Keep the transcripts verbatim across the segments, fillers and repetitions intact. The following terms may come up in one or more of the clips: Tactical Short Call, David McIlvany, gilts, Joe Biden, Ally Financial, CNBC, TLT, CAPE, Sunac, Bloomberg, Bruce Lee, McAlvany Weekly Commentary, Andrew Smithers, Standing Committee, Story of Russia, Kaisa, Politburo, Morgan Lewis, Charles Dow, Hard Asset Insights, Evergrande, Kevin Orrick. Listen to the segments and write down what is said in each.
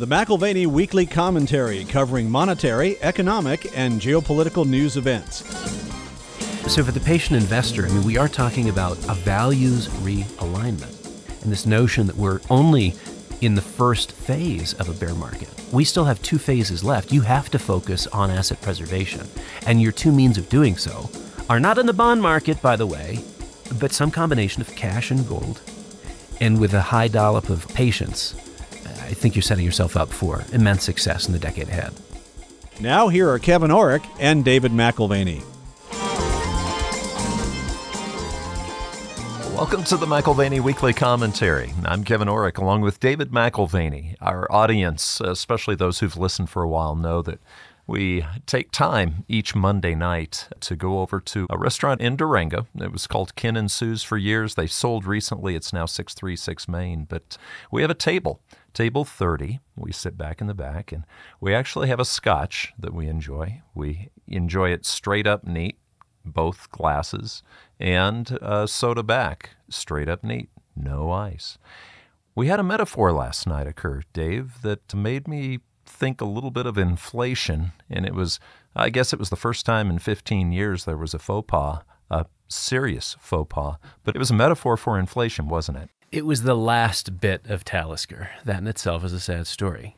the McAlvany Weekly Commentary, covering monetary, economic, and geopolitical news events. So for the patient investor, I mean, we are talking about a values realignment and this notion that we're only in the first phase of a bear market. We still have two phases left. You have to focus on asset preservation, and your two means of doing so are not in the bond market, by the way, but some combination of cash and gold. And with a high dollop of patience, I think you're setting yourself up for immense success in the decade ahead. Now here are Kevin Orrick and David McIlvany. Welcome to the McIlvany Weekly Commentary. I'm Kevin Orrick, along with David McIlvany. Our audience, especially those who've listened for a while, know that we take time each Monday night to go over to a restaurant in Durango. It was called Ken and Sue's for years. They sold recently. It's now six thirty-six Maine. But we have a table, Table thirty. We sit back in the back, and we actually have a scotch that we enjoy. We enjoy it straight up neat, both glasses, and a soda back, straight up neat, no ice. We had a metaphor last night occur, Dave, that made me think a little bit of inflation, and it was, I guess it was the first time in fifteen years there was a faux pas, a serious faux pas, but it was a metaphor for inflation, wasn't it? It was the last bit of Talisker. That in itself is a sad story.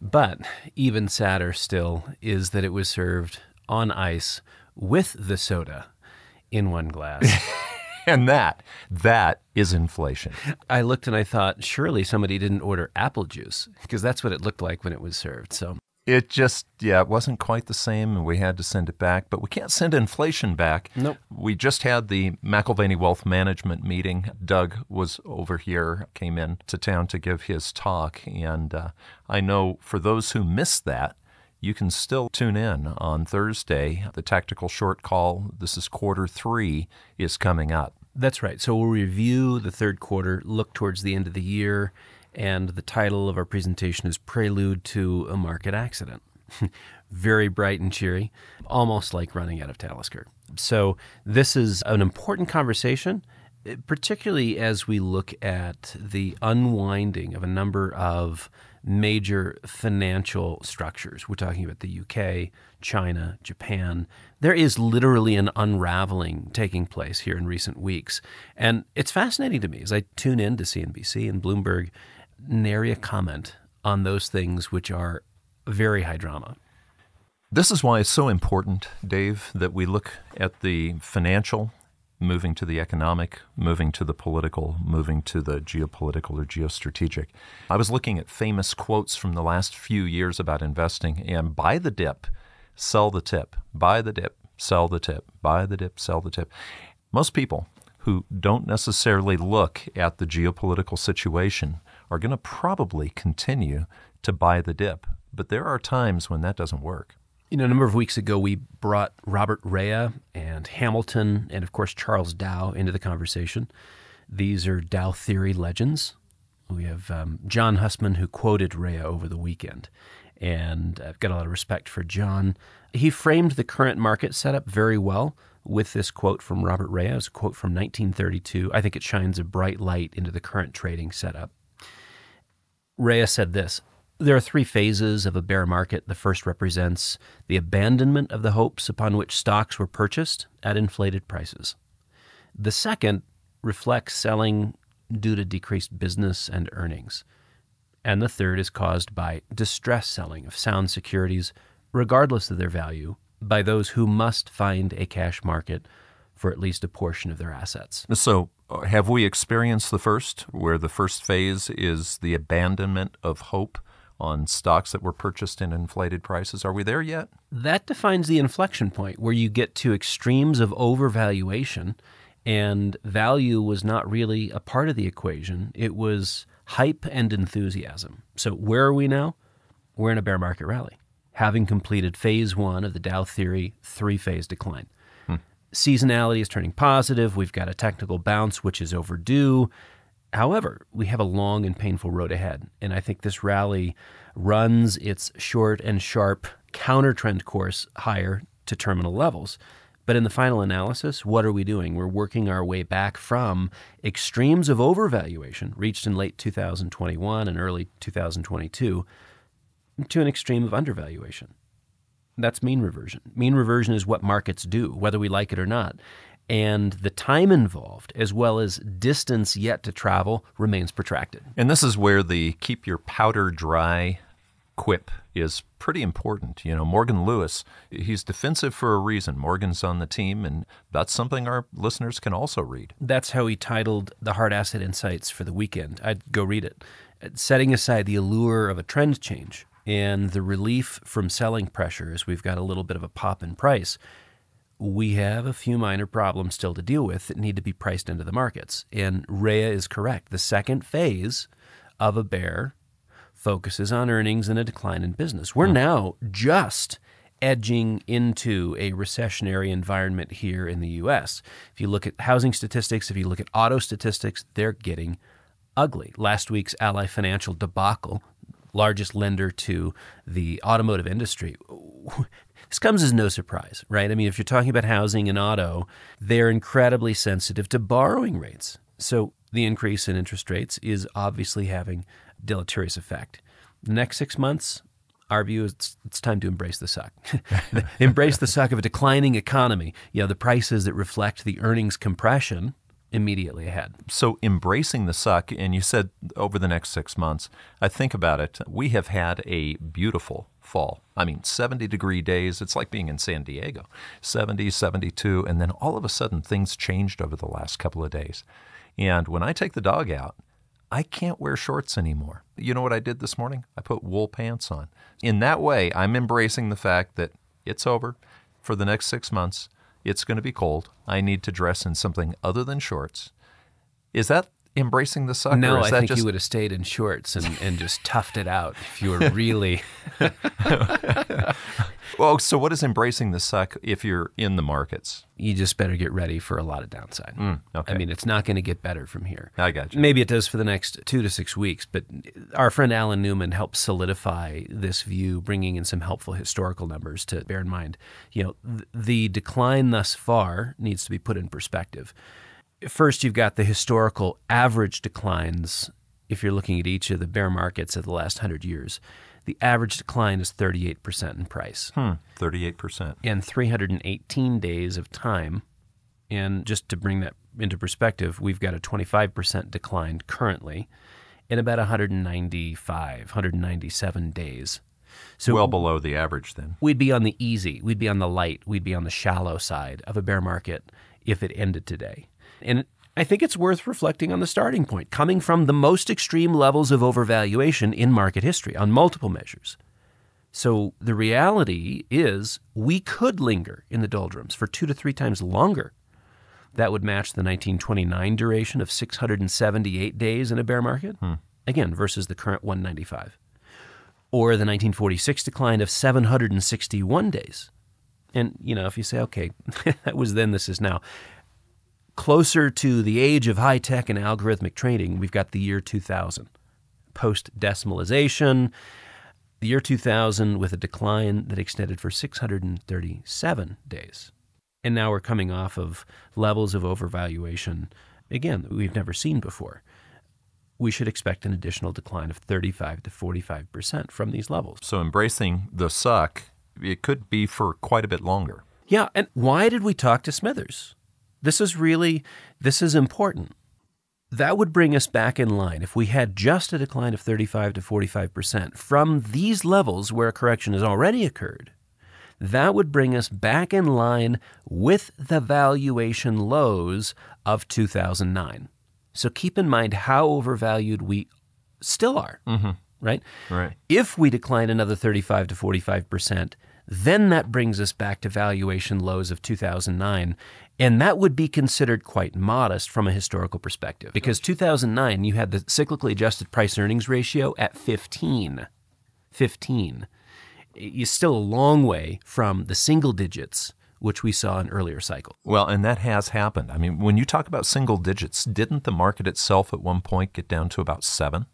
But even sadder still is that it was served on ice with the soda in one glass. And that, that is inflation. I looked and I thought, surely somebody didn't order apple juice, because that's what it looked like when it was served. So it just, yeah, it wasn't quite the same, and we had to send it back. But we can't send inflation back. Nope. We just had the McIlvany Wealth Management meeting. Doug was over here, came in to town to give his talk. And uh, I know for those who missed that, you can still tune in on Thursday. The Tactical Short Call, this is quarter three, is coming up. That's right. So we'll review the third quarter, look towards the end of the year, and the title of our presentation is Prelude to a Market Accident. Very bright and cheery, almost like running out of Talisker. So this is an important conversation, particularly as we look at the unwinding of a number of major financial structures. We're talking about the U K, China, Japan. There is literally an unraveling taking place here in recent weeks. And it's fascinating to me as I tune in to C N B C and Bloomberg, nary a comment on those things which are very high drama. This is why it's so important, Dave, that we look at the financial, moving to the economic, moving to the political, moving to the geopolitical or geostrategic. I was looking at famous quotes from the last few years about investing, and buy the dip, sell the tip, buy the dip, sell the tip, buy the dip, sell the tip. Most people who don't necessarily look at the geopolitical situation are going to probably continue to buy the dip, but there are times when that doesn't work. You know, a number of weeks ago, we brought Robert Rhea and Hamilton and, of course, Charles Dow into the conversation. These are Dow Theory legends. We have um, John Hussman, who quoted Rhea over the weekend, and I've got a lot of respect for John. He framed the current market setup very well with this quote from Robert Rhea. It's a quote from nineteen thirty-two. I think it shines a bright light into the current trading setup. Rhea said this: "There are three phases of a bear market. The first represents the abandonment of the hopes upon which stocks were purchased at inflated prices. The second reflects selling due to decreased business and earnings. And the third is caused by distress selling of sound securities, regardless of their value, by those who must find a cash market for at least a portion of their assets." So, have we experienced the first, where the first phase is the abandonment of hope on stocks that were purchased in inflated prices? Are we there yet? That defines the inflection point where you get to extremes of overvaluation, and value was not really a part of the equation. It was hype and enthusiasm. So where are we now? We're in a bear market rally, having completed phase one of the Dow Theory three-phase decline. Hmm. Seasonality is turning positive. We've got a technical bounce, which is overdue. However, we have a long and painful road ahead, and I think this rally runs its short and sharp counter-trend course higher to terminal levels. But in the final analysis, what are we doing? We're working our way back from extremes of overvaluation reached in late two thousand twenty-one and early two thousand twenty-two to an extreme of undervaluation. That's mean reversion. Mean reversion is what markets do, whether we like it or not. And the time involved, as well as distance yet to travel, remains protracted. And this is where the keep your powder dry quip is pretty important. You know, Morgan Lewis, he's defensive for a reason. Morgan's on the team, and that's something our listeners can also read. That's how he titled the Hard Asset Insights for the weekend. I'd go read it. Setting aside the allure of a trend change and the relief from selling pressure as we've got a little bit of a pop in price, we have a few minor problems still to deal with that need to be priced into the markets. And Rhea is correct. The second phase of a bear focuses on earnings and a decline in business. We're now just edging into a recessionary environment here in the U S. If you look at housing statistics, if you look at auto statistics, they're getting ugly. Last week's Ally Financial debacle, largest lender to the automotive industry. This comes as no surprise, right? I mean, if you're talking about housing and auto, they're incredibly sensitive to borrowing rates. So the increase in interest rates is obviously having a deleterious effect. The next six months, our view is it's, it's time to embrace the suck. Embrace the suck of a declining economy. You know, the prices that reflect the earnings compression immediately ahead. So embracing the suck, and you said over the next six months, I think about it, we have had a beautiful fall. I mean, seventy degree days, it's like being in San Diego, seventy, seventy-two, and then all of a sudden things changed over the last couple of days. And when I take the dog out, I can't wear shorts anymore. You know what I did this morning? I put wool pants on. In that way, I'm embracing the fact that it's over for the next six months. It's going to be cold. I need to dress in something other than shorts. Is that embracing the suck? No, or is I that think just... you would have stayed in shorts and, and just toughed it out if you were really... Well, so what is embracing the suck if you're in the markets? You just better get ready for a lot of downside. Mm, okay. I mean, it's not going to get better from here. I got you. Maybe it does for the next two to six weeks, but our friend Alan Newman helped solidify this view, bringing in some helpful historical numbers to bear in mind. You know, th- the decline thus far needs to be put in perspective. First, you've got the historical average declines. If you're looking at each of the bear markets of the last one hundred years, the average decline is thirty-eight percent in price. Hmm, thirty-eight percent. And three hundred eighteen days of time. And just to bring that into perspective, we've got a twenty-five percent decline currently in about one hundred ninety-five, one hundred ninety-seven days. So well below the average then. We'd be on the easy, we'd be on the light, we'd be on the shallow side of a bear market if it ended today. And I think it's worth reflecting on the starting point, coming from the most extreme levels of overvaluation in market history on multiple measures. So the reality is we could linger in the doldrums for two to three times longer. That would match the nineteen twenty-nine duration of six hundred seventy-eight days in a bear market, hmm. again, versus the current one ninety-five. Or the nineteen forty-six decline of seven hundred sixty-one days. And, you know, if you say, okay, that was then, this is now. Closer to the age of high-tech and algorithmic trading, we've got the year two thousand. Post-decimalization, the year two thousand with a decline that extended for six hundred thirty-seven days. And now we're coming off of levels of overvaluation, again, that we've never seen before. We should expect an additional decline of thirty-five to forty-five percent from these levels. So embracing the suck, it could be for quite a bit longer. Yeah, and why did we talk to Smithers? This is really, this is important. That would bring us back in line if we had just a decline of thirty-five to forty-five percent from these levels where a correction has already occurred. That would bring us back in line with the valuation lows of two thousand nine. So keep in mind how overvalued we still are, mm-hmm. right? Right. If we decline another thirty-five to forty-five percent, then that brings us back to valuation lows of two thousand nine. And that would be considered quite modest from a historical perspective, because two thousand nine, you had the cyclically adjusted price earnings ratio at fifteen. fifteen. You're still a long way from the single digits, which we saw in earlier cycle. Well, and that has happened. I mean, when you talk about single digits, didn't the market itself at one point get down to about seven?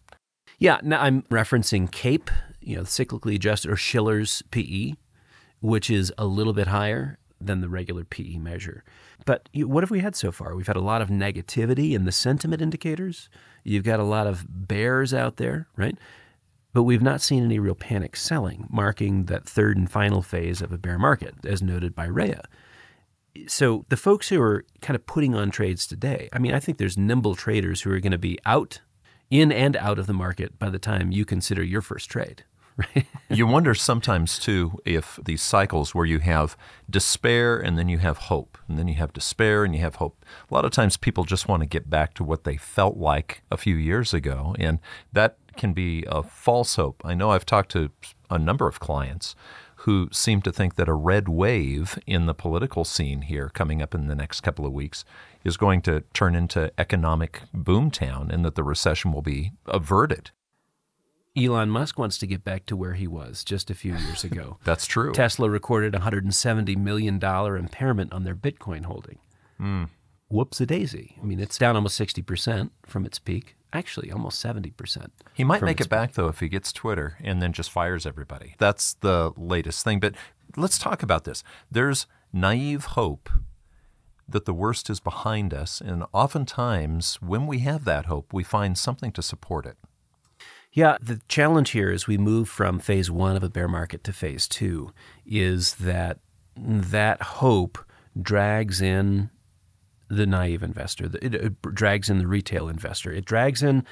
Yeah, now I'm referencing CAPE, you know, cyclically adjusted, or Shiller's P E, which is a little bit higher than the regular P E measure. But what have we had so far? We've had a lot of negativity in the sentiment indicators. You've got a lot of bears out there, right? But we've not seen any real panic selling, marking that third and final phase of a bear market, as noted by Rhea. So the folks who are kind of putting on trades today, I mean, I think there's nimble traders who are going to be out, in and out of the market by the time you consider your first trade. Right? You wonder sometimes, too, if these cycles where you have despair and then you have hope, and then you have despair and you have hope. A lot of times people just want to get back to what they felt like a few years ago, and that can be a false hope. I know I've talked to a number of clients who seem to think that a red wave in the political scene here coming up in the next couple of weeks is going to turn into economic boomtown and that the recession will be averted. Elon Musk wants to get back to where he was just a few years ago. That's true. Tesla recorded a one hundred seventy million dollars impairment on their Bitcoin holding. Mm. Whoops-a-daisy. I mean, it's down almost sixty percent from its peak. Actually, almost seventy percent. He might make it back, though, if he gets Twitter and then just fires everybody. That's the latest thing. But let's talk about this. There's naive hope that the worst is behind us. And oftentimes, when we have that hope, we find something to support it. Yeah, the challenge here as we move from phase one of a bear market to phase two is that that hope drags in the naive investor. It drags in the retail investor. It drags in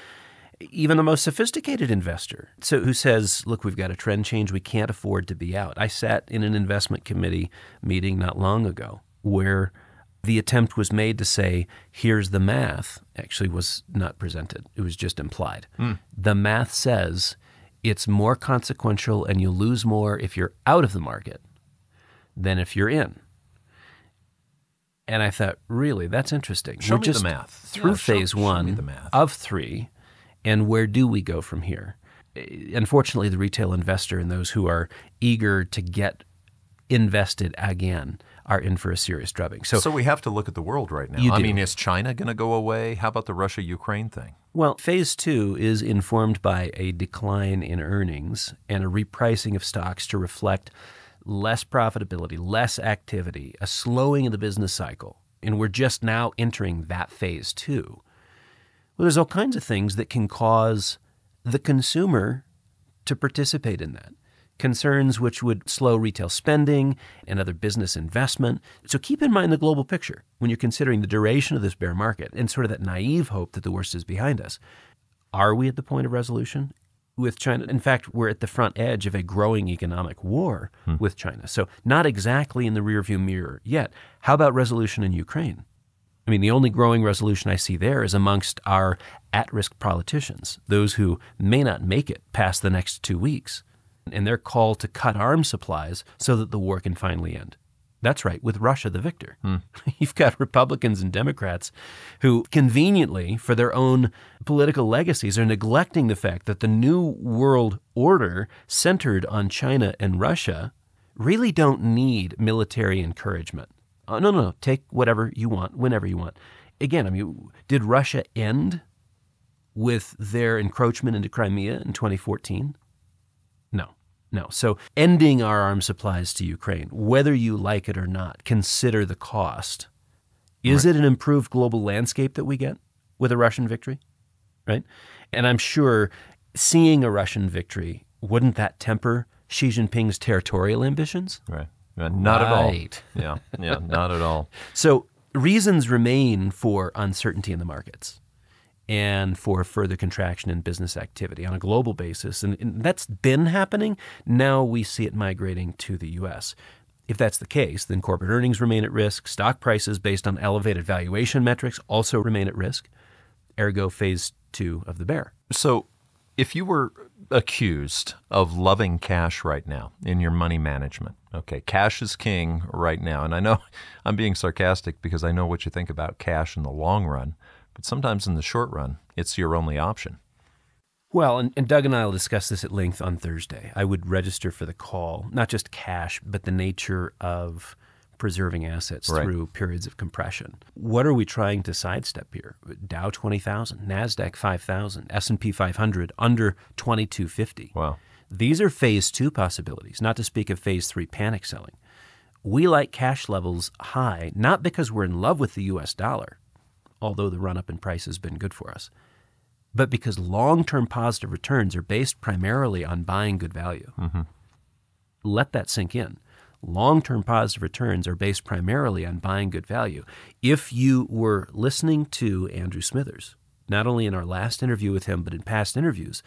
even the most sophisticated investor, so who says, look, we've got a trend change. We can't afford to be out. I sat in an investment committee meeting not long ago where the attempt was made to say, here's the math, actually was not presented. It was just implied. Mm. The math says it's more consequential and you lose more if you're out of the market than if you're in. And I thought, really, that's interesting. Show We're me just the math. Through yeah, phase show, one show the math. Of three, and where do we go from here? Unfortunately, the retail investor and those who are eager to get invested again are in for a serious drubbing. So, so we have to look at the world right now. I mean, is China going to go away? How about the Russia-Ukraine thing? Well, phase two is informed by a decline in earnings and a repricing of stocks to reflect less profitability, less activity, a slowing of the business cycle, and we're just now entering that phase two. Well, there's all kinds of things that can cause the consumer to participate in that. Concerns which would slow retail spending and other business investment. So keep in mind the global picture when you're considering the duration of this bear market and sort of that naive hope that the worst is behind us. Are we at the point of resolution with China? In fact, we're at the front edge of a growing economic war hmm. with China. So not exactly in the rearview mirror yet. How about resolution in Ukraine? I mean, the only growing resolution I see there is amongst our at-risk politicians, those who may not make it past the next two weeks, and their call to cut arms supplies so that the war can finally end. That's right, with Russia the victor. Hmm. You've got Republicans and Democrats who conveniently, for their own political legacies, are neglecting the fact that the new world order centered on China and Russia really don't need military encouragement. Oh, no, no, no, take whatever you want, whenever you want. Again, I mean, did Russia end with their encroachment into Crimea in twenty fourteen? No. No. So ending our arms supplies to Ukraine, whether you like it or not, consider the cost. Is right. it an improved global landscape that we get with a Russian victory? Right? And I'm sure seeing a Russian victory, wouldn't that temper Xi Jinping's territorial ambitions? Right. Yeah, not right. at all. Yeah. Yeah. Not at all. So reasons remain for uncertainty in the markets and for further contraction in business activity on a global basis. And, and that's been happening. Now we see it migrating to the U S. If that's the case, then corporate earnings remain at risk. Stock prices based on elevated valuation metrics also remain at risk. Ergo, phase two of the bear. So if you were accused of loving cash right now in your money management, okay, cash is king right now. And I know I'm being sarcastic because I know what you think about cash in the long run. But sometimes in the short run, it's your only option. Well, and, and Doug and I will discuss this at length on Thursday. I would register for the call, not just cash, but the nature of preserving assets right. through periods of compression. What are we trying to sidestep here? Dow twenty thousand, NASDAQ five thousand, S and P five hundred under twenty-two fifty. Wow. These are phase two possibilities, not to speak of phase three panic selling. We like cash levels high, not because we're in love with the U S dollar, although the run-up in price has been good for us, but because long-term positive returns are based primarily on buying good value. Mm-hmm. Let that sink in. Long-term positive returns are based primarily on buying good value. If you were listening to Andrew Smithers, not only in our last interview with him, but in past interviews,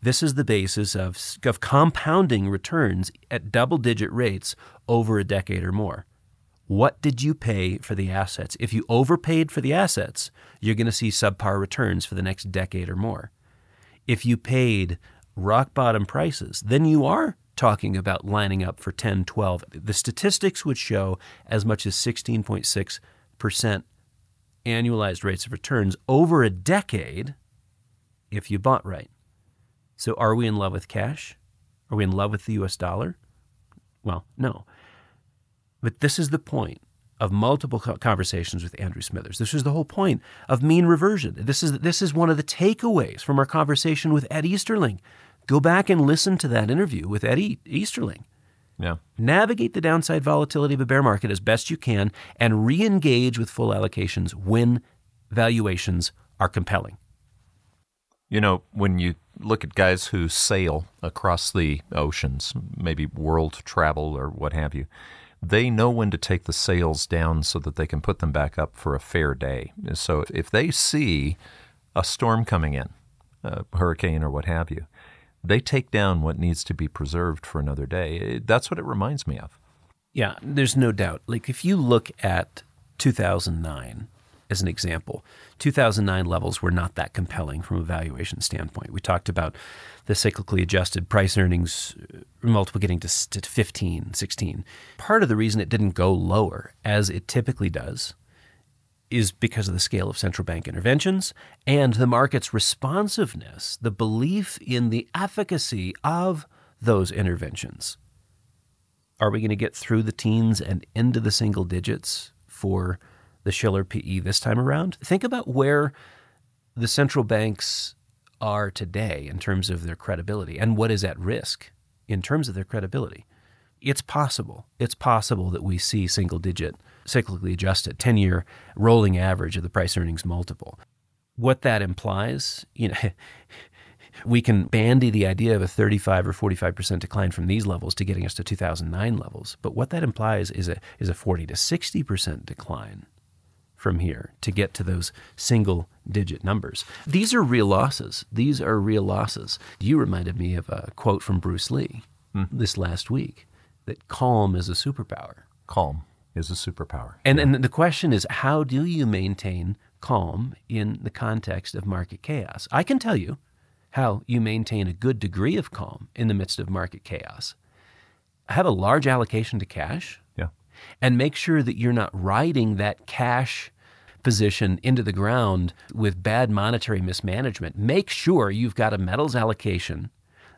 this is the basis of, of compounding returns at double-digit rates over a decade or more. What did you pay for the assets? If you overpaid for the assets, you're going to see subpar returns for the next decade or more. If you paid rock-bottom prices, then you are talking about lining up for ten, twelve. The statistics would show as much as sixteen point six percent annualized rates of returns over a decade if you bought right. So are we in love with cash? Are we in love with the U S dollar? Well, no. But this is the point of multiple conversations with Andrew Smithers. This is the whole point of mean reversion. This is, this is one of the takeaways from our conversation with Ed Easterling. Go back and listen to that interview with Ed Easterling. Yeah. Navigate the downside volatility of a bear market as best you can and re-engage with full allocations when valuations are compelling. You know, when you look at guys who sail across the oceans, maybe world travel or what have you, they know when to take the sails down so that they can put them back up for a fair day. So if they see a storm coming in, a hurricane or what have you, they take down what needs to be preserved for another day. That's what it reminds me of. Yeah, there's no doubt. Like if you look at two thousand nine as an example, two thousand nine levels were not that compelling from a valuation standpoint. We talked about the cyclically adjusted price earnings multiple getting to fifteen, sixteen. Part of the reason it didn't go lower, as it typically does, is because of the scale of central bank interventions and the market's responsiveness, the belief in the efficacy of those interventions. Are we going to get through the teens and into the single digits for the Shiller P E this time around? Think about where the central banks are today in terms of their credibility and what is at risk in terms of their credibility. It's possible. It's possible that we see single-digit, cyclically adjusted, ten-year rolling average of the price-earnings multiple. What that implies, you know, we can bandy the idea of a thirty-five or forty-five percent decline from these levels to getting us to two thousand nine levels. But what that implies is a is a forty to sixty percent decline from here to get to those single-digit numbers. These are real losses. These are real losses. You reminded me of a quote from Bruce Lee mm. this last week. That calm is a superpower. Calm is a superpower. And yeah. and the question is, how do you maintain calm in the context of market chaos? I can tell you how you maintain a good degree of calm in the midst of market chaos. Have a large allocation to cash. Yeah. And make sure that you're not riding that cash position into the ground with bad monetary mismanagement. Make sure you've got a metals allocation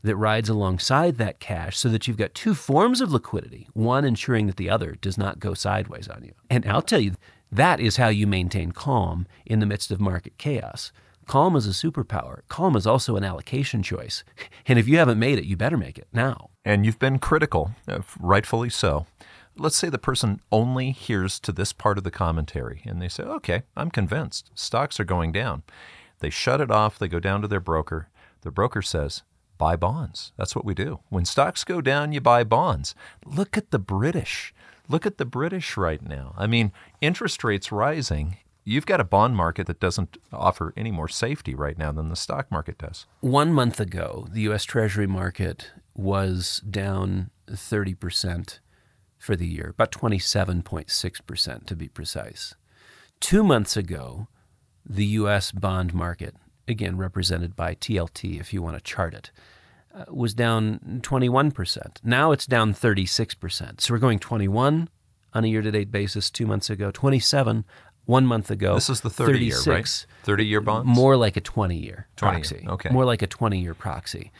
that rides alongside that cash so that you've got two forms of liquidity, one ensuring that the other does not go sideways on you. And I'll tell you, that is how you maintain calm in the midst of market chaos. Calm is a superpower. Calm is also an allocation choice. And if you haven't made it, you better make it now. And you've been critical, rightfully so. Let's say the person only hears to this part of the commentary and they say, okay, I'm convinced. Stocks are going down. They shut it off. They go down to their broker. The broker says, buy bonds. That's what we do. When stocks go down, you buy bonds. Look at the British. Look at the British right now. I mean, interest rates rising. You've got a bond market that doesn't offer any more safety right now than the stock market does. One month ago, the U S Treasury market was down thirty percent for the year, about twenty-seven point six percent to be precise. Two months ago, the U S bond market, again represented by T L T if you want to chart it, uh, was down twenty-one percent. Now it's down thirty-six percent. So we're going twenty-one on a year-to-date basis two months ago, twenty-seven one month ago. This is the thirty-year, right? thirty-year bonds? More like a twenty-year proxy. Okay. More like a twenty-year proxy.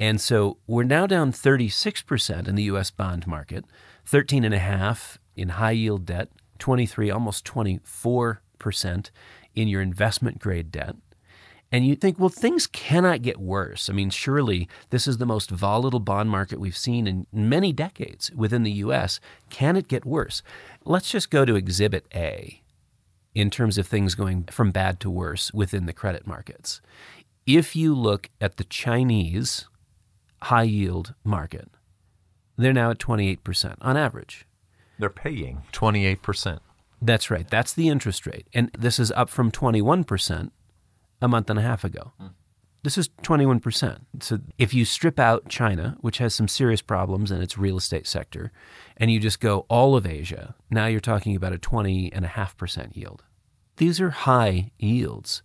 And so we're now down thirty-six percent in the U S bond market, thirteen point five percent in high-yield debt, twenty-three, almost twenty-four percent in your investment-grade debt. And you think, well, things cannot get worse. I mean, surely this is the most volatile bond market we've seen in many decades within the U S. Can it get worse? Let's just go to Exhibit A in terms of things going from bad to worse within the credit markets. if you look at the Chinese high yield market, they're now at twenty-eight percent on average. They're paying twenty-eight percent. That's right. That's the interest rate. And this is up from twenty-one percent a month and a half ago. Mm. This is twenty-one percent. So if you strip out China, which has some serious problems in its real estate sector, and you just go all of Asia, now you're talking about a twenty point five percent yield. These are high yields.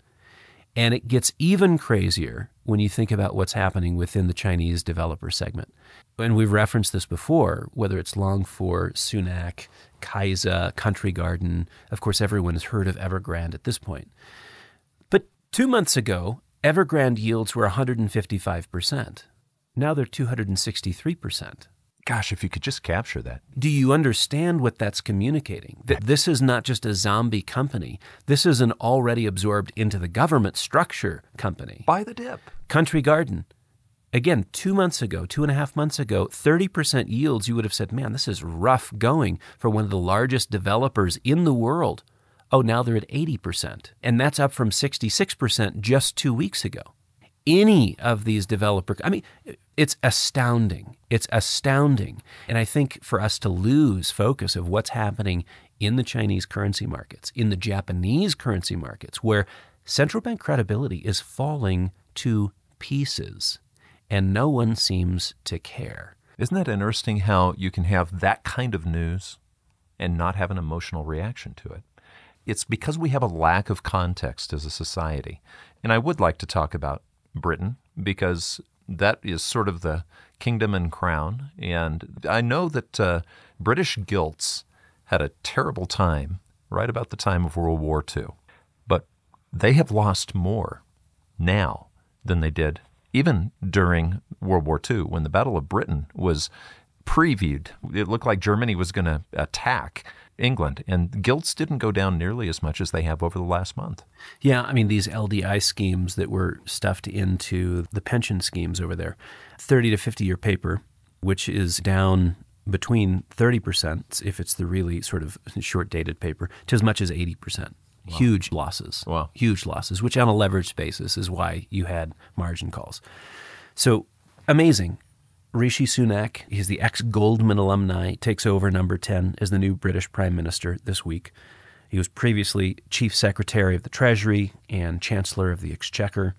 And it gets even crazier when you think about what's happening within the Chinese developer segment. And we've referenced this before, whether it's Longfor, Sunac, Kaisa, Country Garden. Of course, everyone has heard of Evergrande at this point. But two months ago, Evergrande yields were one hundred fifty-five percent. Now they're two hundred sixty-three percent. Gosh, if you could just capture that. Do you understand what that's communicating? That this is not just a zombie company. This is an already absorbed into the government structure company. Buy the dip. Country Garden. Again, two months ago, two and a half months ago, thirty percent yields, you would have said, man, this is rough going for one of the largest developers in the world. Oh, now they're at eighty percent. And that's up from sixty-six percent just two weeks ago. Any of these developer, I mean, it's astounding. It's astounding. And I think for us to lose focus of what's happening in the Chinese currency markets, in the Japanese currency markets, where central bank credibility is falling to pieces and no one seems to care. Isn't that interesting how you can have that kind of news and not have an emotional reaction to it? It's because we have a lack of context as a society. And I would like to talk about Britain because that is sort of the kingdom and crown. And I know that uh, British gilts had a terrible time right about the time of World War Two. But they have lost more now than they did even during World War Two, when the Battle of Britain was previewed. It looked like Germany was going to attack England, and gilts didn't go down nearly as much as they have over the last month. Yeah, I mean, these L D I schemes that were stuffed into the pension schemes over there, thirty to fifty-year paper, which is down between thirty percent, if it's the really sort of short-dated paper, to as much as eighty percent. Wow. Huge losses, wow. Huge losses, which on a leveraged basis is why you had margin calls. So amazing. Rishi Sunak, he's the ex-Goldman alumni, takes over number ten as the new British Prime Minister this week. He was previously Chief Secretary of the Treasury and Chancellor of the Exchequer.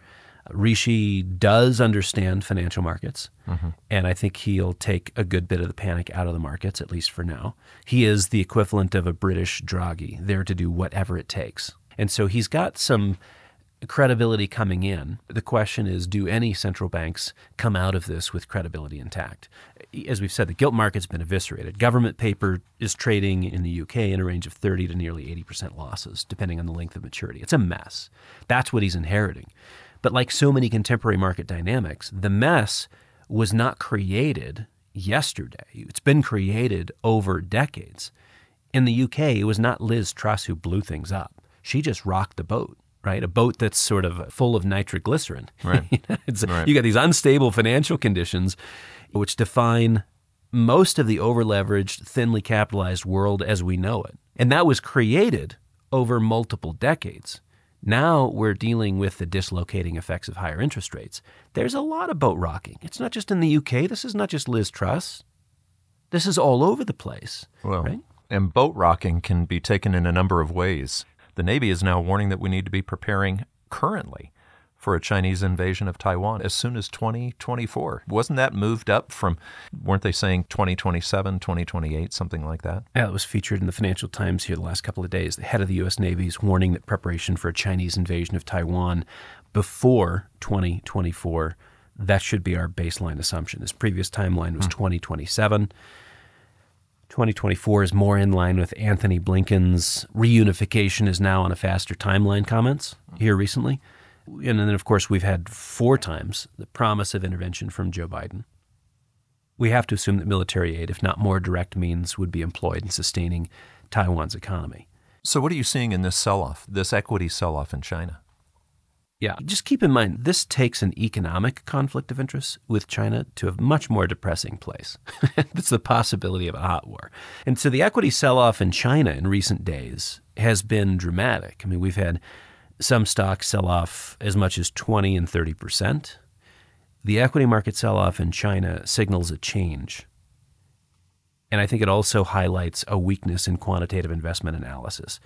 Rishi does understand financial markets, mm-hmm. and I think he'll take a good bit of the panic out of the markets, at least for now. He is the equivalent of a British Draghi, there to do whatever it takes. And so he's got some credibility coming in. The question is, do any central banks come out of this with credibility intact? As we've said, the gilt market's been eviscerated. Government paper is trading in the U K in a range of thirty to nearly eighty percent losses, depending on the length of maturity. It's a mess. That's what he's inheriting. But like so many contemporary market dynamics, the mess was not created yesterday. It's been created over decades. In the U K, it was not Liz Truss who blew things up. She just rocked the boat. Right? A boat that's sort of full of nitroglycerin. Right. It's, right. You got these unstable financial conditions which define most of the over-leveraged, thinly capitalized world as we know it. And that was created over multiple decades. Now we're dealing with the dislocating effects of higher interest rates. There's a lot of boat rocking. It's not just in the U K. This is not just Liz Truss. This is all over the place. Well, right? And boat rocking can be taken in a number of ways. The Navy is now warning that we need to be preparing currently for a Chinese invasion of Taiwan as soon as twenty twenty-four. Wasn't that moved up from, weren't they saying twenty twenty-seven, twenty twenty-eight, something like that? Yeah, it was featured in the Financial Times here the last couple of days. The head of the U S Navy is warning that preparation for a Chinese invasion of Taiwan before twenty twenty-four, that should be our baseline assumption. His previous timeline was hmm. twenty twenty-seven. twenty twenty-four is more in line with Anthony Blinken's reunification is now on a faster timeline comments here recently. And then, of course, we've had four times the promise of intervention from Joe Biden. We have to assume that military aid, if not more direct means, would be employed in sustaining Taiwan's economy. So what are you seeing in this sell-off, this equity sell-off in China? Yeah, just keep in mind, this takes an economic conflict of interest with China to a much more depressing place. It's the possibility of a hot war. And so the equity sell-off in China in recent days has been dramatic. I mean, we've had some stocks sell off as much as twenty and thirty percent. The equity market sell-off in China signals a change. And I think it also highlights a weakness in quantitative investment analysis.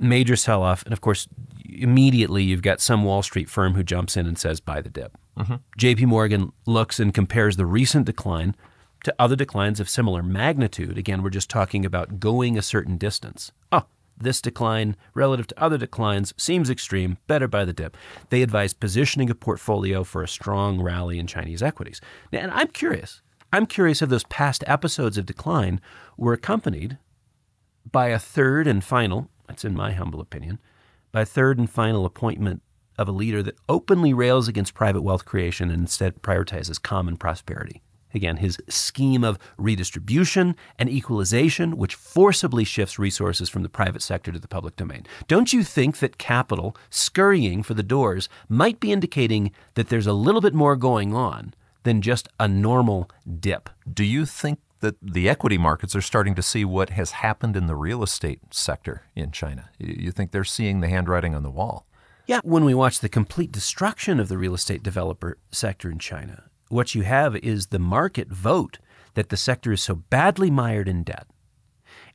Major sell-off, and of course, immediately you've got some Wall Street firm who jumps in and says, buy the dip. Mm-hmm. J P Morgan looks and compares the recent decline to other declines of similar magnitude. Again, we're just talking about going a certain distance. Oh, this decline relative to other declines seems extreme, better buy the dip. They advise positioning a portfolio for a strong rally in Chinese equities. Now, and I'm curious. I'm curious if those past episodes of decline were accompanied by a third and final, that's in my humble opinion, by a third and final appointment of a leader that openly rails against private wealth creation and instead prioritizes common prosperity. Again, his scheme of redistribution and equalization, which forcibly shifts resources from the private sector to the public domain. Don't you think that capital scurrying for the doors might be indicating that there's a little bit more going on than just a normal dip? Do you think that the equity markets are starting to see what has happened in the real estate sector in China? You think they're seeing the handwriting on the wall? Yeah, when we watch the complete destruction of the real estate developer sector in China, what you have is the market vote that the sector is so badly mired in debt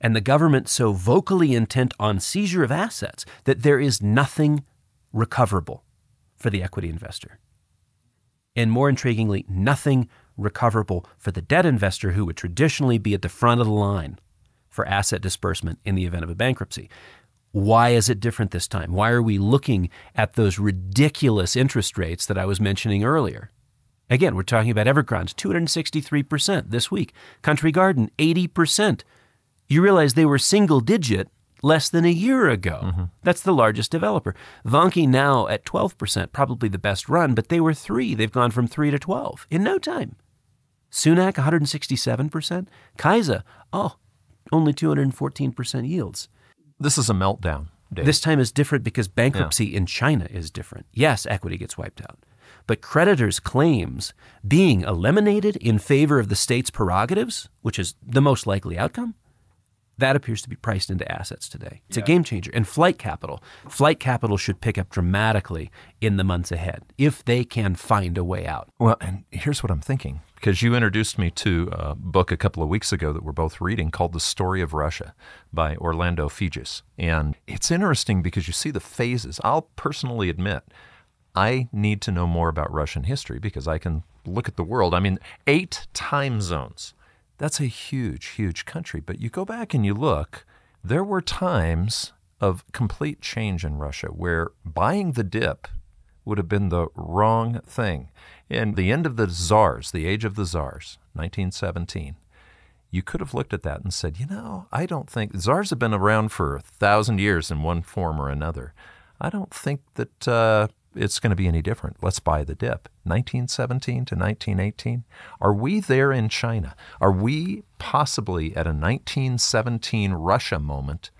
and the government so vocally intent on seizure of assets that there is nothing recoverable for the equity investor. And more intriguingly, nothing recoverable for the debt investor who would traditionally be at the front of the line for asset disbursement in the event of a bankruptcy. Why is it different this time? Why are we looking at those ridiculous interest rates that I was mentioning earlier? Again, we're talking about Evergrande, two hundred sixty-three percent this week. Country Garden, eighty percent. You realize they were single digit less than a year ago. Mm-hmm. That's the largest developer. Vanke now at twelve percent, probably the best run, but they were three. They've gone from three to twelve in no time. Sunac, one hundred sixty-seven percent. Kaisa, oh, only two hundred fourteen percent yields. This is a meltdown, Dave. This time is different because bankruptcy yeah. in China is different. Yes, equity gets wiped out. But creditors' claims being eliminated in favor of the state's prerogatives, which is the most likely outcome, that appears to be priced into assets today. It's yeah. a game changer. And flight capital. Flight capital should pick up dramatically in the months ahead if they can find a way out. Well, and here's what I'm thinking, because you introduced me to a book a couple of weeks ago that we're both reading called The Story of Russia by Orlando Figes. And it's interesting because you see the phases. I'll personally admit I need to know more about Russian history because I can look at the world. I mean, eight time zones. That's a huge, huge country. But you go back and you look, there were times of complete change in Russia where buying the dip would have been the wrong thing. And the end of the czars, the age of the czars, nineteen seventeen, you could have looked at that and said, you know, I don't think, czars have been around for a thousand years in one form or another. I don't think that uh, it's going to be any different. Let's buy the dip. nineteen seventeen to nineteen eighteen. Are we there in China? Are we possibly at a nineteen seventeen Russia moment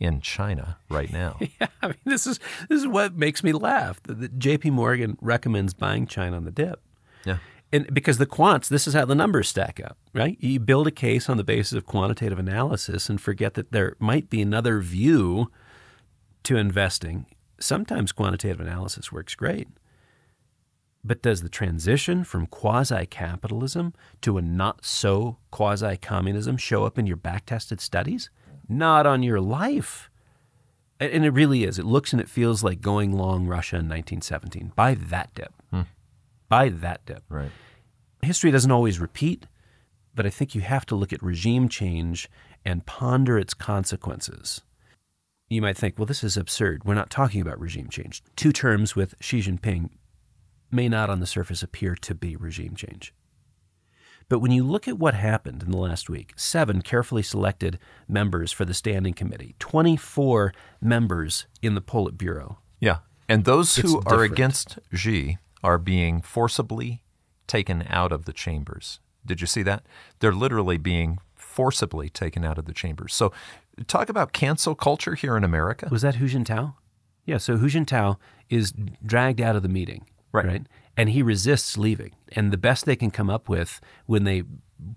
in China right now? Yeah, I mean, this is this is what makes me laugh. The, the J P Morgan recommends buying China on the dip. Yeah. And because the quants, this is how the numbers stack up, right? You build a case on the basis of quantitative analysis and forget that there might be another view to investing. Sometimes quantitative analysis works great, but does the transition from quasi-capitalism to a not-so-quasi-communism show up in your back-tested studies? Not on your life. And it really is. It looks and it feels like going long Russia in nineteen seventeen. Buy that dip. Hmm. Buy that dip. Right. History doesn't always repeat, but I think you have to look at regime change and ponder its consequences. You might think, well, this is absurd. We're not talking about regime change. Two terms with Xi Jinping may not on the surface appear to be regime change. But when you look at what happened in the last week, seven carefully selected members for the Standing Committee, twenty-four members in the Politburo. Yeah, and those who are against Xi are being forcibly taken out of the chambers. Did you see that? They're literally being forcibly taken out of the chambers. So talk about cancel culture here in America. Was that Hu Jintao? Yeah, so Hu Jintao is dragged out of the meeting, right? right? And he resists leaving. And the best they can come up with when they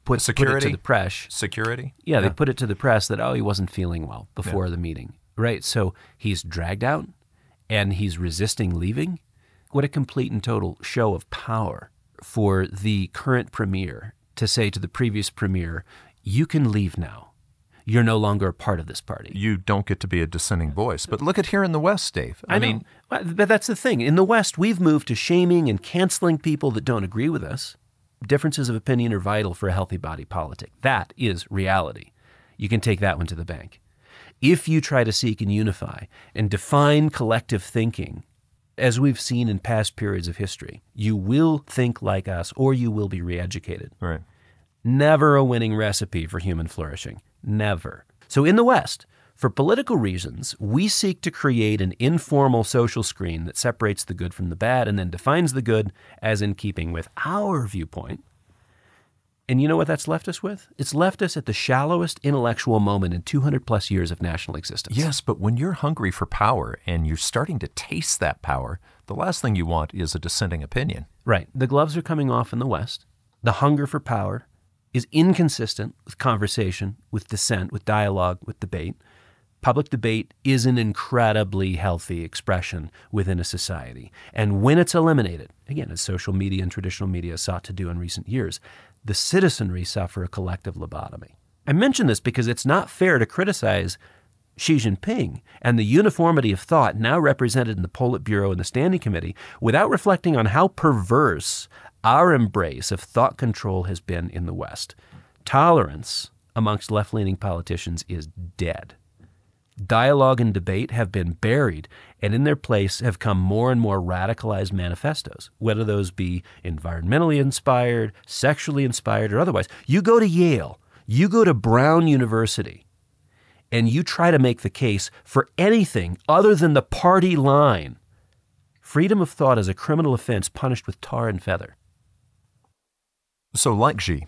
put, put it to the press. Security? Yeah, yeah, they put it to the press that, oh, he wasn't feeling well before yeah. the meeting, right? So he's dragged out and he's resisting leaving? What a complete and total show of power for the current premier to say to the previous premier, you can leave now. You're no longer a part of this party. You don't get to be a dissenting voice. But look at here in the West, Dave. I, I mean, know. But that's the thing. In the West, we've moved to shaming and canceling people that don't agree with us. Differences of opinion are vital for a healthy body politic. That is reality. You can take that one to the bank. If you try to seek and unify and define collective thinking, as we've seen in past periods of history, you will think like us or you will be re-educated. Right. Never a winning recipe for human flourishing. Never. So in the West, for political reasons, we seek to create an informal social screen that separates the good from the bad and then defines the good as in keeping with our viewpoint. And you know what that's left us with? It's left us at the shallowest intellectual moment in two hundred plus years of national existence. Yes, but when you're hungry for power and you're starting to taste that power, the last thing you want is a dissenting opinion. Right. The gloves are coming off in the West. The hunger for power is inconsistent with conversation, with dissent, with dialogue, with debate. Public debate is an incredibly healthy expression within a society. And when it's eliminated, again, as social media and traditional media sought to do in recent years, the citizenry suffer a collective lobotomy. I mention this because it's not fair to criticize Xi Jinping and the uniformity of thought now represented in the Politburo and the Standing Committee without reflecting on how perverse our embrace of thought control has been in the West. Tolerance amongst left-leaning politicians is dead. Dialogue and debate have been buried, and in their place have come more and more radicalized manifestos, whether those be environmentally inspired, sexually inspired, or otherwise. You go to Yale, you go to Brown University, and you try to make the case for anything other than the party line. Freedom of thought is a criminal offense punished with tar and feather. So like Xi,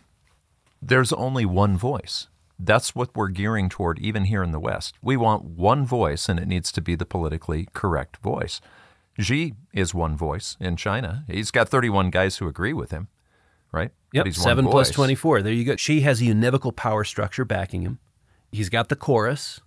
there's only one voice. That's what we're gearing toward even here in the West. We want one voice, and it needs to be the politically correct voice. Xi is one voice in China. He's got thirty-one guys who agree with him, right? Yep, he's seven one plus twenty-four. There you go. Xi has a univocal power structure backing him. He's got the chorus.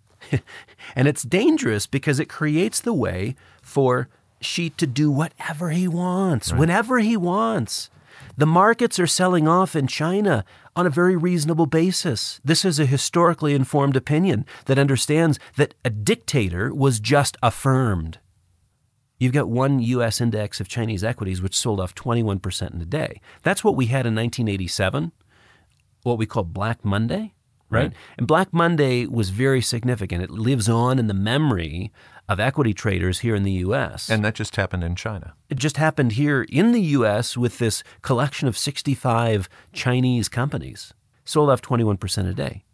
And it's dangerous because it creates the way for Xi to do whatever he wants, right, whenever he wants. The markets are selling off in China on a very reasonable basis. This is a historically informed opinion that understands that a dictator was just affirmed. You've got one U S index of Chinese equities which sold off twenty-one percent in a day. That's what we had in nineteen eighty-seven, what we call Black Monday, right? right? And Black Monday was very significant. It lives on in the memory of equity traders here in the U S. And that just happened in China. It just happened here in the U S with this collection of sixty-five Chinese companies. Sold off twenty-one percent a day.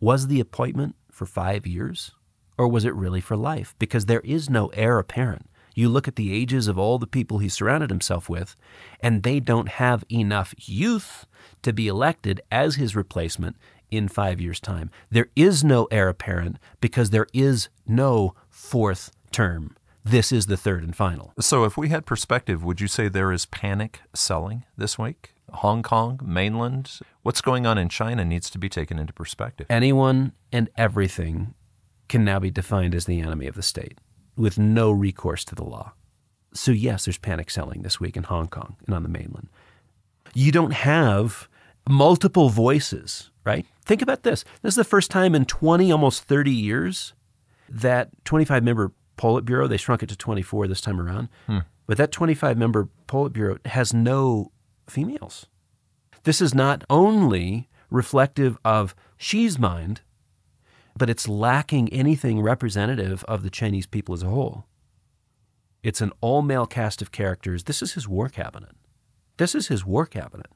Was the appointment for five years? Or was it really for life? Because there is no heir apparent. You look at the ages of all the people he surrounded himself with, and they don't have enough youth to be elected as his replacement in five years' time. There is no heir apparent because there is no fourth term. This is the third and final. So if we had perspective, would you say there is panic selling this week? Hong Kong, mainland, what's going on in China needs to be taken into perspective. Anyone and everything can now be defined as the enemy of the state with no recourse to the law. So yes, there's panic selling this week in Hong Kong and on the mainland. You don't have multiple voices, right? Think about this. This is the first time in twenty, almost thirty years that twenty-five member Politburo, they shrunk it to twenty-four this time around, hmm. but that twenty-five member Politburo has no females. This is not only reflective of Xi's mind, but it's lacking anything representative of the Chinese people as a whole. It's an all-male cast of characters. This is his war cabinet. This is his war cabinet.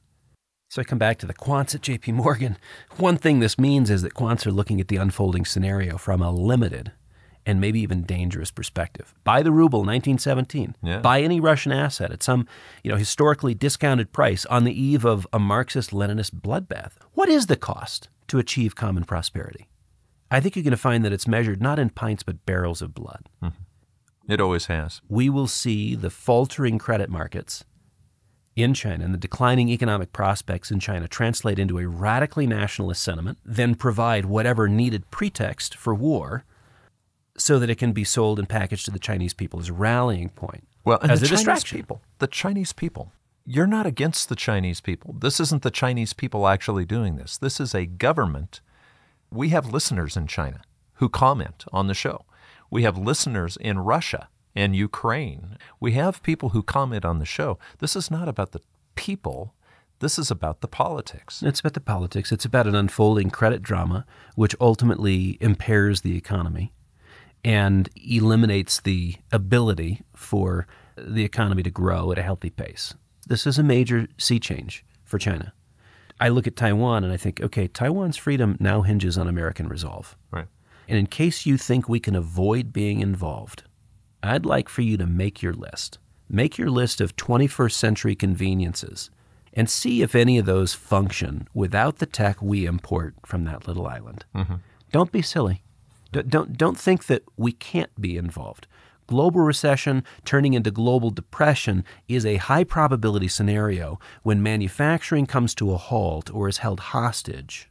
So I come back to the quants at J P Morgan. One thing this means is that quants are looking at the unfolding scenario from a limited and maybe even dangerous perspective. Buy the ruble in nineteen seventeen. Yeah. Buy any Russian asset at some, you know, historically discounted price on the eve of a Marxist-Leninist bloodbath. What is the cost to achieve common prosperity? I think you're going to find that it's measured not in pints but barrels of blood. Mm-hmm. It always has. We will see the faltering credit markets in China and the declining economic prospects in China translate into a radically nationalist sentiment, then provide whatever needed pretext for war. so that it can be sold and packaged to the Chinese people as a rallying point, well, and as a Chinese distraction. People, the Chinese people. You're not against the Chinese people. This isn't the Chinese people actually doing this. This is a government. We have listeners in China who comment on the show. We have listeners in Russia and Ukraine. We have people who comment on the show. This is not about the people. This is about the politics. It's about the politics. It's about an unfolding credit drama, which ultimately impairs the economy and eliminates the ability for the economy to grow at a healthy pace. This is a major sea change for China. I look at Taiwan and I think, okay, Taiwan's freedom now hinges on American resolve. Right. And in case you think we can avoid being involved, I'd like for you to make your list. Make your list of twenty-first century conveniences and see if any of those function without the tech we import from that little island. Mm-hmm. Don't be silly. D- don't, don't think that we can't be involved. Global recession turning into global depression is a high probability scenario when manufacturing comes to a halt or is held hostage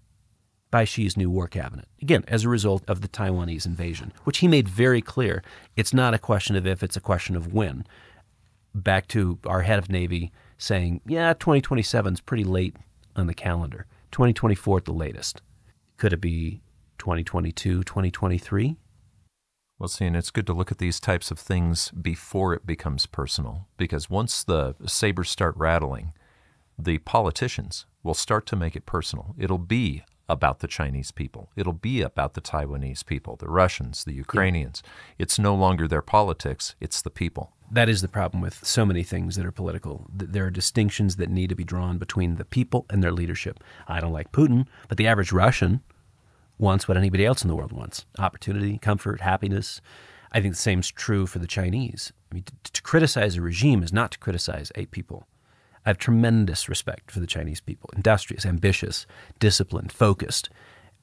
by Xi's new war cabinet. Again, as a result of the Taiwanese invasion, which he made very clear, it's not a question of if, it's a question of when. Back to our head of Navy saying, yeah, twenty twenty-seven is pretty late on the calendar. twenty twenty-four at the latest. Could it be twenty twenty-two, twenty twenty-three? Well, see, and it's good to look at these types of things before it becomes personal, because once the sabers start rattling, the politicians will start to make it personal. It'll be about the Chinese people. It'll be about the Taiwanese people, the Russians, the Ukrainians. Yeah. It's no longer their politics, it's the people. That is the problem with so many things that are political. There are distinctions that need to be drawn between the people and their leadership. I don't like Putin, but the average Russian wants what anybody else in the world wants. Opportunity, comfort, happiness. I think the same's true for the Chinese. I mean, to, to criticize a regime is not to criticize a people. I have tremendous respect for the Chinese people, industrious, ambitious, disciplined, focused.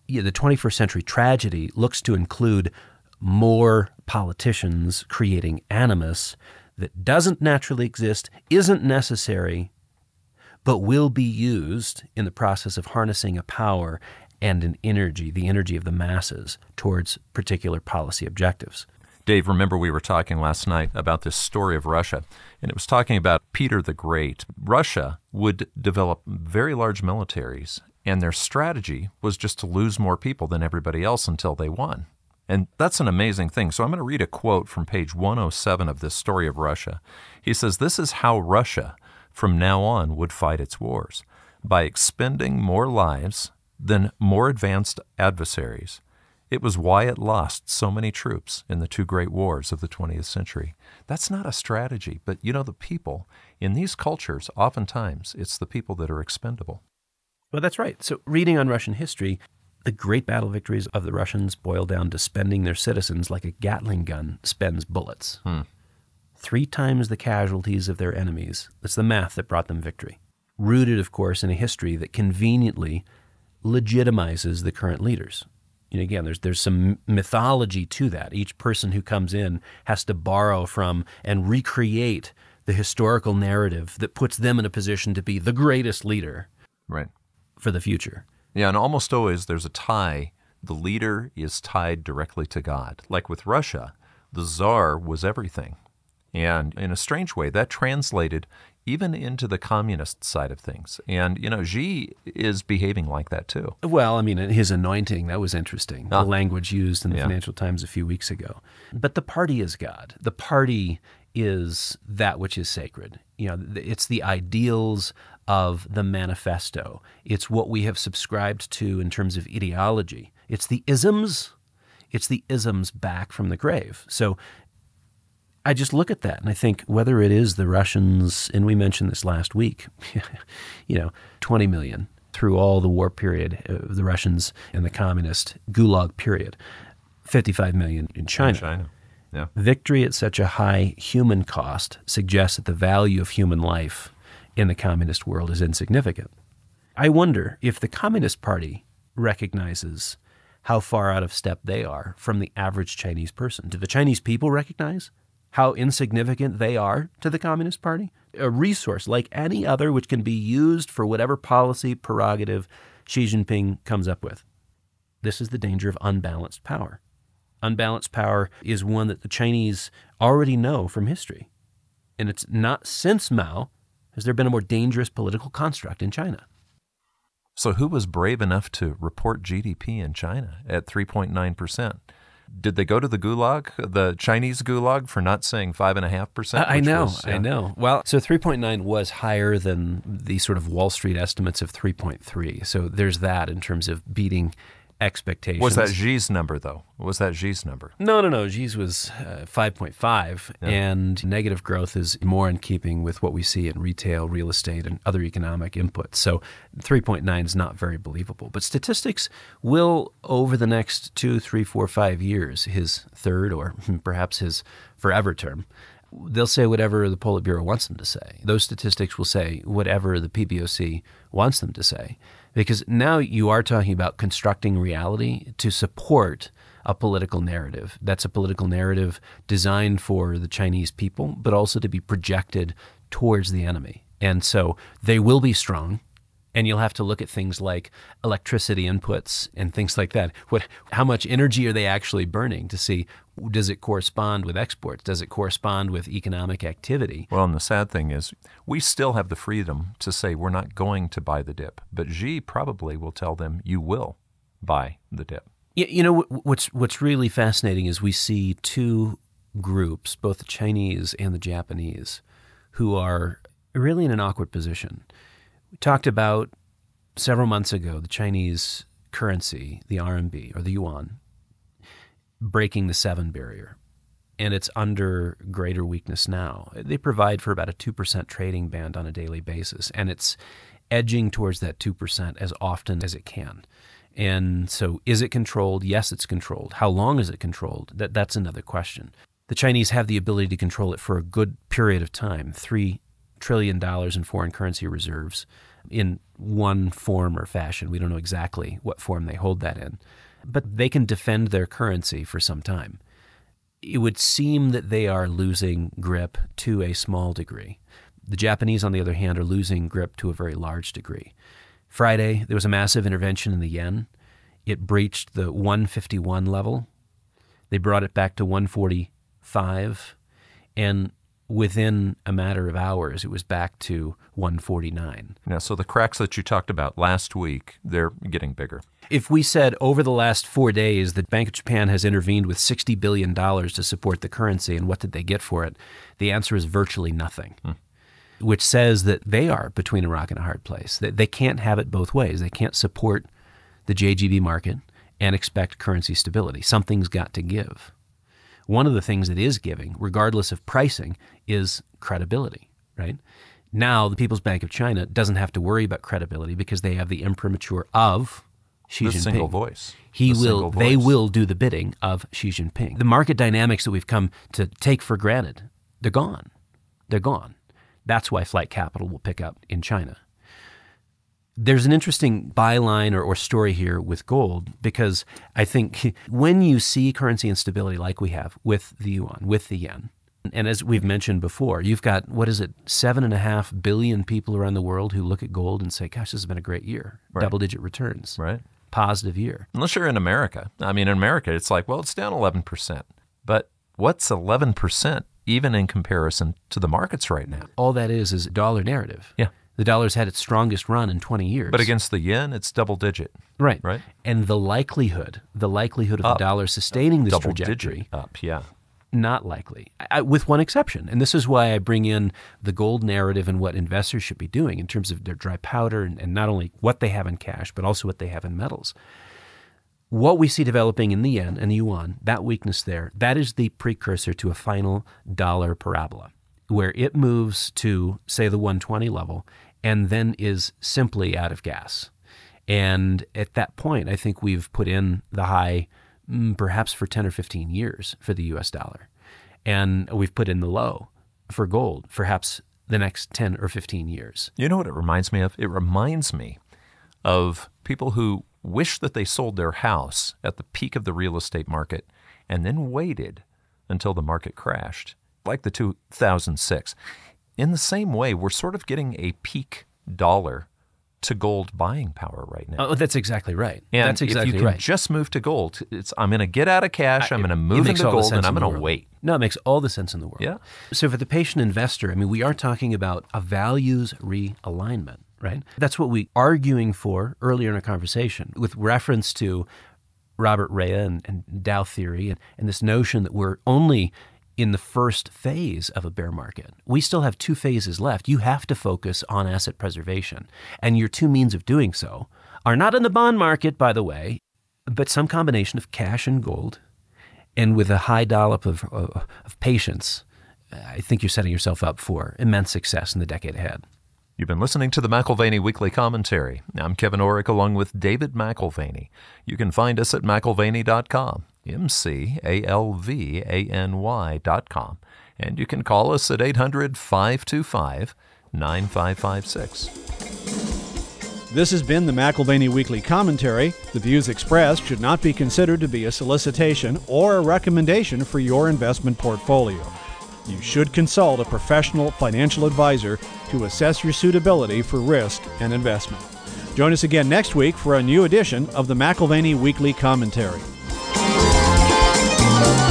Yeah, the twenty-first century tragedy looks to include more politicians creating animus that doesn't naturally exist, isn't necessary, but will be used in the process of harnessing a power and an energy, the energy of the masses, towards particular policy objectives. Dave, remember we were talking last night about this Story of Russia, and it was talking about Peter the Great. Russia would develop very large militaries, and their strategy was just to lose more people than everybody else until they won. And that's an amazing thing. So I'm going to read a quote from page one oh seven of this Story of Russia. He says, "This is how Russia from now on would fight its wars, by expending more lives than more advanced adversaries. It was why it lost so many troops in the two great wars of the twentieth century. That's not a strategy, but you know, the people in these cultures, oftentimes it's the people that are expendable. Well, that's right. So reading on Russian history, the great battle victories of the Russians boil down to spending their citizens like a Gatling gun spends bullets. Hmm. Three times the casualties of their enemies. It's the math that brought them victory. Rooted, of course, in a history that conveniently legitimizes the current leaders. And again, there's there's some mythology to that. Each person who comes in has to borrow from and recreate the historical narrative that puts them in a position to be the greatest leader, right, for the future. Yeah, and almost always there's a tie. The leader is tied directly to God. Like with Russia, the Tsar was everything. And in a strange way, that translated even into the communist side of things. And, you know, Xi is behaving like that too. Well, I mean, his anointing, that was interesting. Ah. The language used in the yeah. Financial Times a few weeks ago. But the party is God. The party is that which is sacred. You know, it's the ideals of the manifesto. It's what we have subscribed to in terms of ideology. It's the isms. It's the isms back from the grave. So I just look at that and I think whether it is the Russians, and we mentioned this last week, you know, twenty million through all the war period, uh, the Russians and the communist gulag period, fifty-five million in China. In China. Yeah. Victory at such a high human cost suggests that the value of human life in the communist world is insignificant. I wonder if the Communist Party recognizes how far out of step they are from the average Chinese person. Do the Chinese people recognize how insignificant they are to the Communist Party? A resource like any other which can be used for whatever policy prerogative Xi Jinping comes up with. This is the danger of unbalanced power. Unbalanced power is one that the Chinese already know from history. And it's not since Mao has there been a more dangerous political construct in China. So who was brave enough to report G D P in China at three point nine percent? Did they go to the gulag, the Chinese gulag, for not saying five point five percent? I know, was, yeah. I know. Well, so three point nine was higher than the sort of Wall Street estimates of three point three. So there's that in terms of beating expectations. Was that Xi's number, though? Was that Xi's number? No, no, no. Xi's was uh, five point five, yeah. And negative growth is more in keeping with what we see in retail, real estate, and other economic inputs. So three point nine is not very believable. But statistics will, over the next two, three, four, five years, his third or perhaps his forever term, they'll say whatever the Politburo wants them to say. Those statistics will say whatever the P B O C wants them to say. Because now you are talking about constructing reality to support a political narrative. That's a political narrative designed for the Chinese people, but also to be projected towards the enemy. And so they will be strong, and you'll have to look at things like electricity inputs and things like that. What, how much energy are they actually burning to see, does it correspond with exports? Does it correspond with economic activity? Well, and the sad thing is we still have the freedom to say we're not going to buy the dip. But Xi probably will tell them you will buy the dip. You, you know, what's, what's really fascinating is we see two groups, both the Chinese and the Japanese, who are really in an awkward position. We talked about several months ago the Chinese currency, the R M B or the yuan, breaking the seven barrier, and it's under greater weakness now. They provide for about a two percent trading band on a daily basis, and it's edging towards that two percent as often as it can. And so is it controlled? Yes, it's controlled. How long is it controlled? That, that's another question. The Chinese have the ability to control it for a good period of time, three trillion dollars in foreign currency reserves in one form or fashion. We don't know exactly what form they hold that in, but they can defend their currency for some time. It would seem that they are losing grip to a small degree. The Japanese, on the other hand, are losing grip to a very large degree. Friday, there was a massive intervention in the yen. It breached the one fifty-one level. They brought it back to one forty-five, and within a matter of hours, it was back to one forty-nine. Now, so the cracks that you talked about last week, they're getting bigger. If we said over the last four days, the Bank of Japan has intervened with sixty billion dollars to support the currency, and what did they get for it? The answer is virtually nothing, hmm. which says that they are between a rock and a hard place. They, they can't have it both ways. They can't support the J G B market and expect currency stability. Something's got to give. One of the things it is giving, regardless of pricing, is credibility, right? Now, the People's Bank of China doesn't have to worry about credibility because they have the imprimatur of Xi Jinping. The single voice. He will, they will do the bidding of Xi Jinping. The market dynamics that we've come to take for granted, they're gone. They're gone. That's why flight capital will pick up in China. There's an interesting byline or, or story here with gold, because I think when you see currency instability like we have with the yuan, with the yen, and as we've mentioned before, you've got, what is it, seven and a half billion people around the world who look at gold and say, gosh, this has been a great year, right. Double-digit returns, right? Positive year. Unless you're in America. I mean, in America, it's like, well, it's down eleven percent. But what's eleven percent even in comparison to the markets right now? All that is is a dollar narrative. Yeah. The dollar's had its strongest run in twenty years. But against the yen, it's double digit. Right. Right. And the likelihood, the likelihood of up. the dollar sustaining this double trajectory. Digit up, yeah. Not likely, I, with one exception. And this is why I bring in the gold narrative and what investors should be doing in terms of their dry powder and, and not only what they have in cash, but also what they have in metals. What we see developing in the yen and the yuan, that weakness there, that is the precursor to a final dollar parabola, where it moves to, say, the one twenty level and then is simply out of gas. And at that point, I think we've put in the high perhaps for ten or fifteen years for the U S dollar. And we've put in the low for gold, perhaps the next ten or fifteen years. You know what it reminds me of? It reminds me of people who wish that they sold their house at the peak of the real estate market and then waited until the market crashed, like the two thousand six. In the same way, we're sort of getting a peak dollar to gold buying power right now. Oh, that's exactly right. And that's exactly if you can right. just move to gold, it's I'm going to get out of cash, I, I'm going to move into gold, and I'm going to wait. No, it makes all the sense in the world. Yeah. So for the patient investor, I mean, we are talking about a values realignment, right? That's what we were arguing for earlier in our conversation with reference to Robert Rhea and, and Dow Theory and, and this notion that we're only in the first phase of a bear market. We still have two phases left. You have to focus on asset preservation. And your two means of doing so are not in the bond market, by the way, but some combination of cash and gold. And with a high dollop of, of, of patience, I think you're setting yourself up for immense success in the decade ahead. You've been listening to the McIlvany Weekly Commentary. I'm Kevin Orrick along with David McIlvany. You can find us at McIlvany dot com. M C A L V A N Y dot com. And you can call us at eight hundred, five two five, nine five five six. This has been the McIlvany Weekly Commentary. The views expressed should not be considered to be a solicitation or a recommendation for your investment portfolio. You should consult a professional financial advisor to assess your suitability for risk and investment. Join us again next week for a new edition of the McIlvany Weekly Commentary. Thank you.